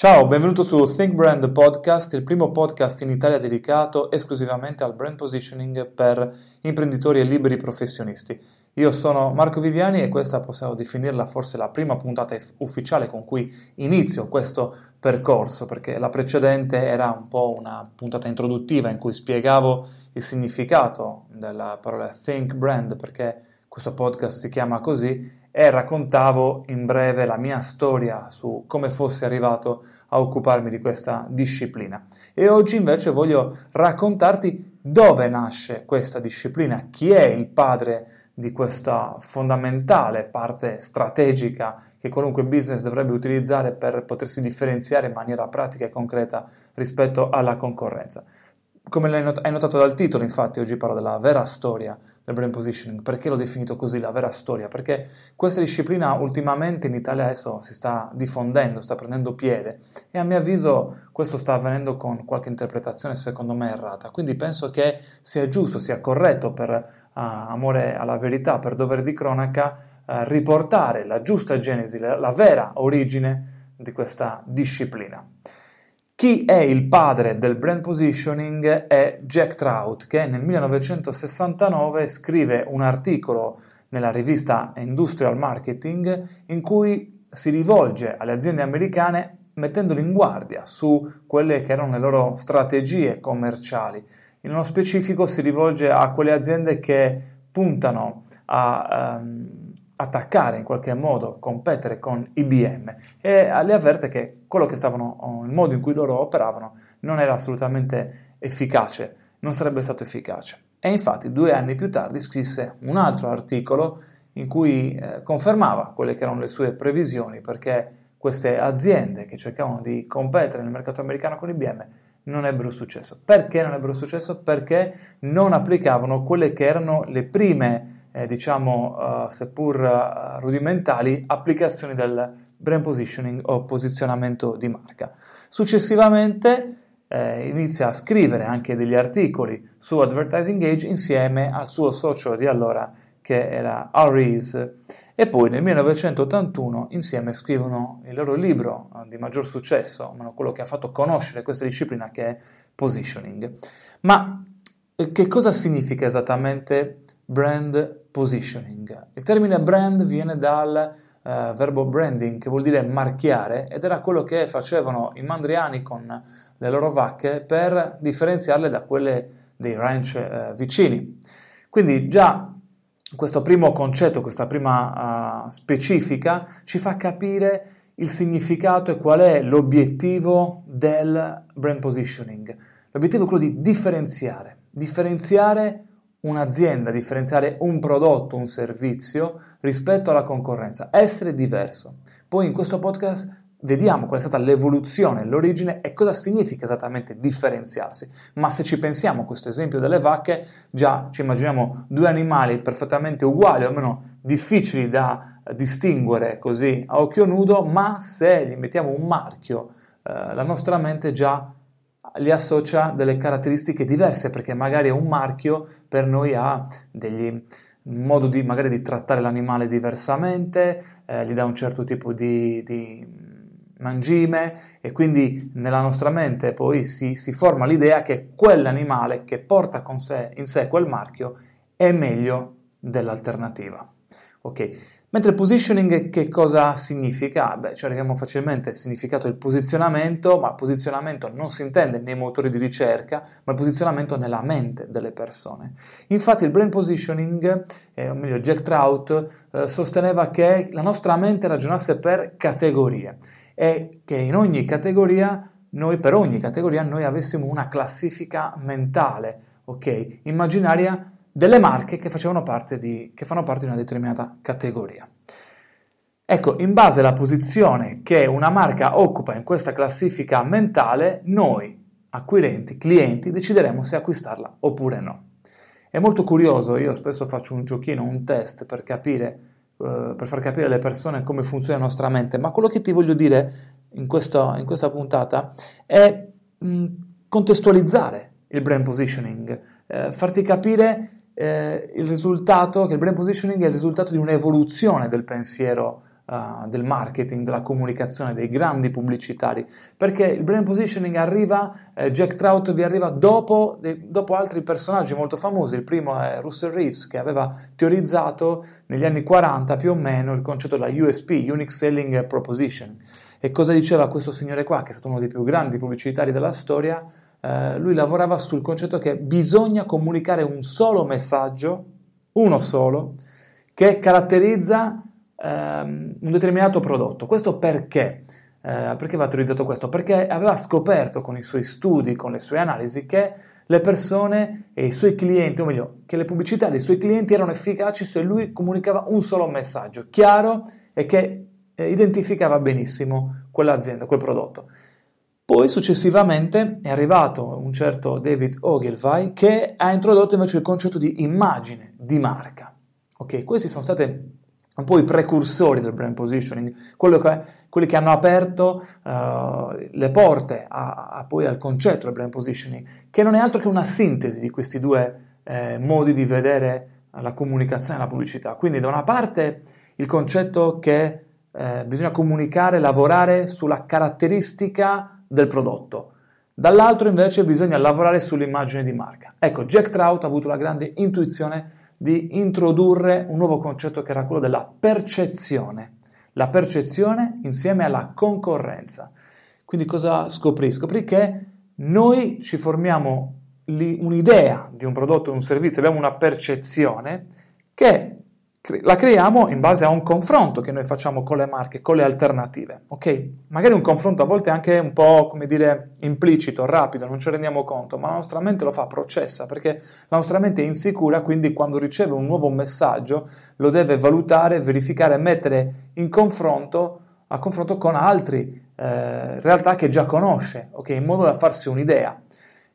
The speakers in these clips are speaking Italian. Ciao, benvenuto su Think Brand Podcast, il primo podcast in Italia dedicato esclusivamente al brand positioning per imprenditori e liberi professionisti. Io sono Marco Viviani e questa possiamo definirla forse la prima puntata ufficiale con cui inizio questo percorso, perché la precedente era un po' una puntata introduttiva in cui spiegavo il significato della parola Think Brand, perché questo podcast si chiama così, e raccontavo in breve la mia storia su come fossi arrivato a occuparmi di questa disciplina. E oggi invece voglio raccontarti dove nasce questa disciplina, chi è il padre di questa fondamentale parte strategica che qualunque business dovrebbe utilizzare per potersi differenziare in maniera pratica e concreta rispetto alla concorrenza. Come hai notato dal titolo, infatti, oggi parlo della vera storia del brand positioning. Perché l'ho definito così, la vera storia? Perché questa disciplina ultimamente in Italia adesso si sta diffondendo, sta prendendo piede e a mio avviso questo sta avvenendo con qualche interpretazione secondo me errata. Quindi penso che sia giusto, sia corretto per amore alla verità, per dovere di cronaca, riportare la giusta genesi, la vera origine di questa disciplina. Chi è il padre del brand positioning è Jack Trout, che nel 1969 scrive un articolo nella rivista Industrial Marketing in cui si rivolge alle aziende americane mettendole in guardia su quelle che erano le loro strategie commerciali. In uno specifico si rivolge a quelle aziende che puntano a attaccare in qualche modo, competere con IBM, e le avverte che quello che stavano, il modo in cui loro operavano non era assolutamente efficace, non sarebbe stato efficace. E infatti 2 anni più tardi scrisse un altro articolo in cui confermava quelle che erano le sue previsioni, perché queste aziende che cercavano di competere nel mercato americano con IBM non ebbero successo. Perché non ebbero successo? Perché non applicavano quelle che erano le prime seppur rudimentali, applicazioni del brand positioning o posizionamento di marca. Successivamente inizia a scrivere anche degli articoli su Advertising Age insieme al suo socio di allora che era Ries, e poi nel 1981 insieme scrivono il loro libro di maggior successo, quello che ha fatto conoscere questa disciplina, che è Positioning. Ma che cosa significa esattamente brand positioning? Il termine brand viene dal verbo branding, che vuol dire marchiare, ed era quello che facevano i mandriani con le loro vacche per differenziarle da quelle dei ranch vicini. Quindi già questo primo concetto, questa prima specifica ci fa capire il significato e qual è l'obiettivo del brand positioning. L'obiettivo è quello di differenziare un'azienda, differenziare un prodotto, un servizio rispetto alla concorrenza, essere diverso. Poi in questo podcast vediamo qual è stata l'evoluzione, l'origine e cosa significa esattamente differenziarsi. Ma se ci pensiamo a questo esempio delle vacche, già ci immaginiamo 2 animali perfettamente uguali, o almeno difficili da distinguere così a occhio nudo, ma se gli mettiamo un marchio, la nostra mente già li associa delle caratteristiche diverse, perché magari un marchio per noi ha degli modo di magari di trattare l'animale diversamente, gli dà un certo tipo di mangime, e quindi nella nostra mente poi si forma l'idea che quell'animale che porta con sé in sé quel marchio è meglio dell'alternativa. Ok. Mentre positioning che cosa significa? Ci arriviamo facilmente. Il significato è il posizionamento, ma il posizionamento non si intende nei motori di ricerca, ma il posizionamento nella mente delle persone. Infatti il brand positioning, o meglio Jack Trout, sosteneva che la nostra mente ragionasse per categorie e che in ogni categoria, noi avessimo una classifica mentale, ok, immaginaria, delle marche che fanno parte di una determinata categoria. Ecco, in base alla posizione che una marca occupa in questa classifica mentale, noi, acquirenti, clienti, decideremo se acquistarla oppure no. È molto curioso, io spesso faccio un giochino, un test per far capire alle persone come funziona la nostra mente, ma quello che ti voglio dire in questa puntata è contestualizzare il brand positioning, farti capire il risultato, che il brand positioning è il risultato di un'evoluzione del pensiero del marketing, della comunicazione, dei grandi pubblicitari, perché il brand positioning arriva, Jack Trout vi arriva dopo altri personaggi molto famosi. Il primo è Russell Reeves, che aveva teorizzato negli anni 40 più o meno il concetto della USP, Unique Selling Proposition. E cosa diceva questo signore qua, che è stato uno dei più grandi pubblicitari della storia? Lui lavorava sul concetto che bisogna comunicare un solo messaggio, uno solo, che caratterizza un determinato prodotto. Questo perché? Perché aveva teorizzato questo? Perché aveva scoperto con i suoi studi, con le sue analisi, che le persone e i suoi clienti, o meglio, che le pubblicità dei suoi clienti erano efficaci se lui comunicava un solo messaggio chiaro e che identificava benissimo quell'azienda, quel prodotto. Poi successivamente è arrivato un certo David Ogilvy, che ha introdotto invece il concetto di immagine, di marca. Ok, questi sono stati un po' i precursori del brand positioning, quelli che hanno aperto le porte poi al concetto del brand positioning, che non è altro che una sintesi di questi due modi di vedere la comunicazione e la pubblicità. Quindi da una parte il concetto che bisogna comunicare, lavorare sulla caratteristica del prodotto, dall'altro invece bisogna lavorare sull'immagine di marca. Ecco, Jack Trout ha avuto la grande intuizione di introdurre un nuovo concetto che era quello della percezione. La percezione insieme alla concorrenza. Quindi cosa scoprì? Scoprì che noi ci formiamo un'idea di un prodotto, un servizio, abbiamo una percezione che la creiamo in base a un confronto che noi facciamo con le marche, con le alternative. Ok? Magari un confronto a volte anche un po', come dire, implicito, rapido, non ci rendiamo conto, ma la nostra mente lo fa, processa, perché la nostra mente è insicura, quindi quando riceve un nuovo messaggio lo deve valutare, verificare, mettere in confronto, a confronto con altri realtà che già conosce, ok? In modo da farsi un'idea.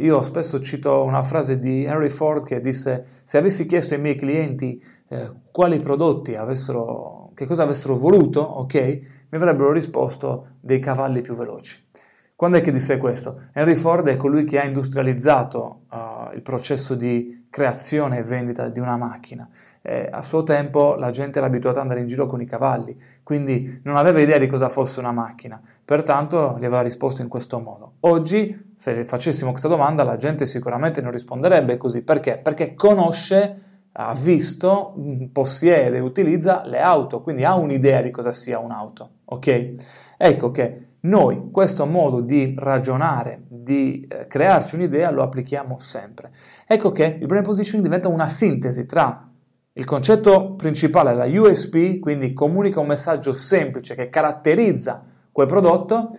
Io spesso cito una frase di Henry Ford che disse: se avessi chiesto ai miei clienti quali prodotti che cosa avessero voluto, ok, mi avrebbero risposto dei cavalli più veloci. Quando è che disse questo? Henry Ford è colui che ha industrializzato il processo di creazione e vendita di una macchina. A suo tempo la gente era abituata ad andare in giro con i cavalli, quindi non aveva idea di cosa fosse una macchina, pertanto gli aveva risposto in questo modo. Oggi, se le facessimo questa domanda, la gente sicuramente non risponderebbe così. Perché? Perché conosce, ha visto, possiede, utilizza le auto, quindi ha un'idea di cosa sia un'auto, ok? Ecco che noi questo modo di ragionare, di crearci un'idea, lo applichiamo sempre. Ecco che il brand positioning diventa una sintesi tra il concetto principale, la USP, quindi comunica un messaggio semplice che caratterizza quel prodotto,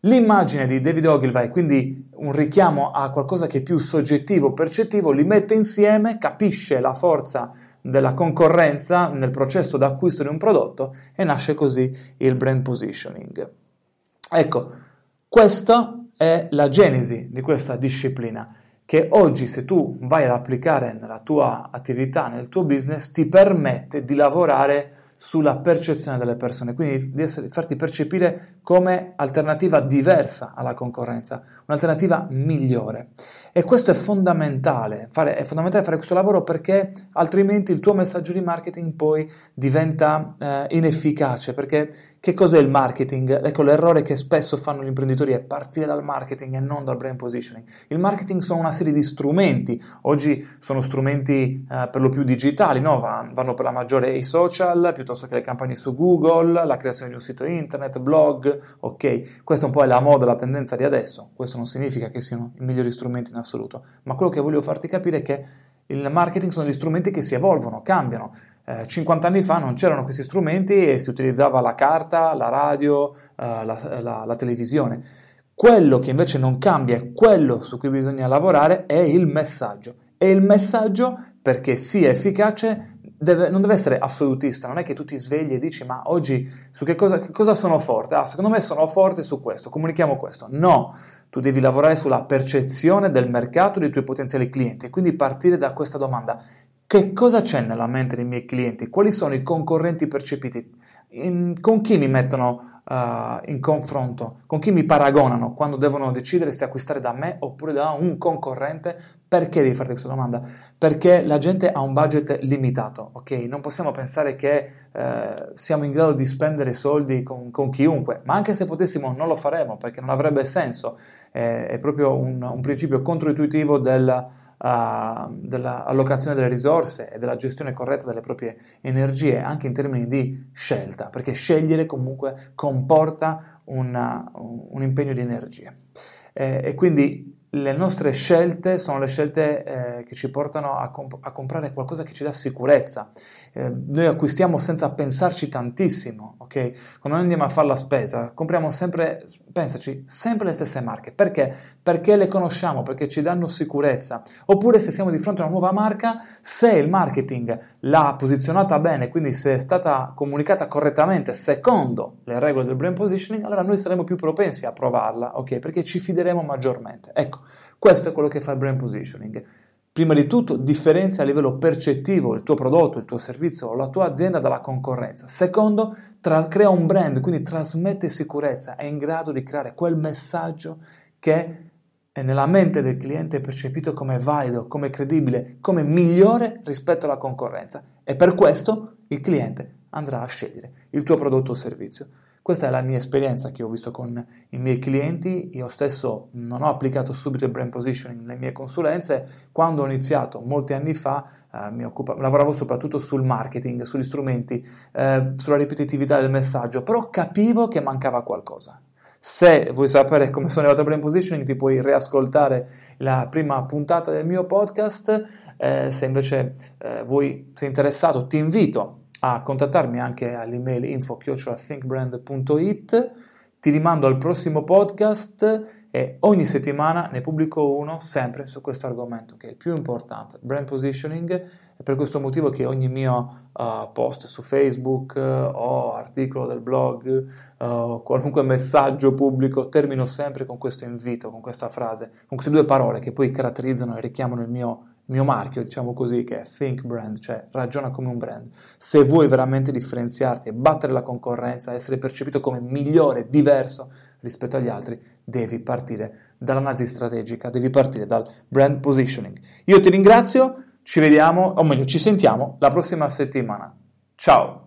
l'immagine di David Ogilvy, quindi un richiamo a qualcosa che è più soggettivo, percettivo, li mette insieme, capisce la forza della concorrenza nel processo d'acquisto di un prodotto e nasce così il brand positioning. Ecco, questa è la genesi di questa disciplina, che oggi, se tu vai ad applicare nella tua attività, nel tuo business, ti permette di lavorare sulla percezione delle persone, quindi di farti percepire come alternativa diversa alla concorrenza, un'alternativa migliore. E questo è fondamentale, fare questo lavoro, perché altrimenti il tuo messaggio di marketing poi diventa inefficace. Perché che cos'è il marketing? Ecco, l'errore che spesso fanno gli imprenditori è partire dal marketing e non dal brand positioning. Il marketing sono una serie di strumenti, oggi sono strumenti per lo più digitali, no? Vanno per la maggiore i social, piuttosto che le campagne su Google, la creazione di un sito internet, blog, ok? Questa un po' è la moda, la tendenza di adesso. Questo non significa che siano i migliori strumenti in assoluto, ma quello che voglio farti capire è che il marketing sono gli strumenti che si evolvono, cambiano. 50 anni fa non c'erano questi strumenti e si utilizzava la carta, la radio, la televisione. Quello che invece non cambia, è quello su cui bisogna lavorare, è il messaggio. E il messaggio, perché sia efficace, non deve essere assolutista. Non è che tu ti svegli e dici: ma oggi su che cosa sono forte? Ah, secondo me sono forte su questo, comunichiamo questo. No, tu devi lavorare sulla percezione del mercato, dei tuoi potenziali clienti, e quindi partire da questa domanda: che cosa c'è nella mente dei miei clienti? Quali sono i concorrenti percepiti? Con chi mi mettono in confronto? Con chi mi paragonano quando devono decidere se acquistare da me oppure da un concorrente Perché devi farti questa domanda? Perché la gente ha un budget limitato, ok? Non possiamo pensare che siamo in grado di spendere soldi con chiunque, ma anche se potessimo non lo faremo perché non avrebbe senso, è proprio un principio controintuitivo dell'allocazione delle risorse e della gestione corretta delle proprie energie, anche in termini di scelta, perché scegliere comunque comporta un impegno di energie e quindi le nostre scelte sono le scelte che ci portano a comprare qualcosa che ci dà sicurezza. Noi acquistiamo senza pensarci tantissimo, ok? Quando noi andiamo a fare la spesa, compriamo sempre, pensaci, sempre le stesse marche. Perché? Perché le conosciamo, perché ci danno sicurezza. Oppure se siamo di fronte a una nuova marca, se il marketing l'ha posizionata bene, quindi se è stata comunicata correttamente, secondo le regole del brand positioning, allora noi saremo più propensi a provarla, ok? Perché ci fideremo maggiormente. Ecco, questo è quello che fa il brand positioning. Prima di tutto, differenzia a livello percettivo il tuo prodotto, il tuo servizio o la tua azienda dalla concorrenza. Secondo, crea un brand, quindi trasmette sicurezza, è in grado di creare quel messaggio che è nella mente del cliente percepito come valido, come credibile, come migliore rispetto alla concorrenza. E per questo il cliente andrà a scegliere il tuo prodotto o servizio. Questa è la mia esperienza che ho visto con i miei clienti. Io stesso non ho applicato subito il brand positioning nelle mie consulenze. Quando ho iniziato molti anni fa lavoravo soprattutto sul marketing, sugli strumenti, sulla ripetitività del messaggio, però capivo che mancava qualcosa. Se vuoi sapere come sono arrivato al brand positioning ti puoi riascoltare la prima puntata del mio podcast, se invece voi sei interessato ti invito a contattarmi anche all'email info@thinkbrand.it. Ti rimando al prossimo podcast e ogni settimana ne pubblico uno sempre su questo argomento che è il più importante, brand positioning. È per questo motivo che ogni mio post su Facebook o articolo del blog, qualunque messaggio pubblico, termino sempre con questo invito, con questa frase, con queste due parole che poi caratterizzano e richiamano il mio marchio, diciamo così, che è Think Brand, cioè ragiona come un brand. Se vuoi veramente differenziarti e battere la concorrenza, essere percepito come migliore, diverso rispetto agli altri, devi partire dall'analisi strategica, devi partire dal brand positioning. Io ti ringrazio, ci sentiamo la prossima settimana. Ciao!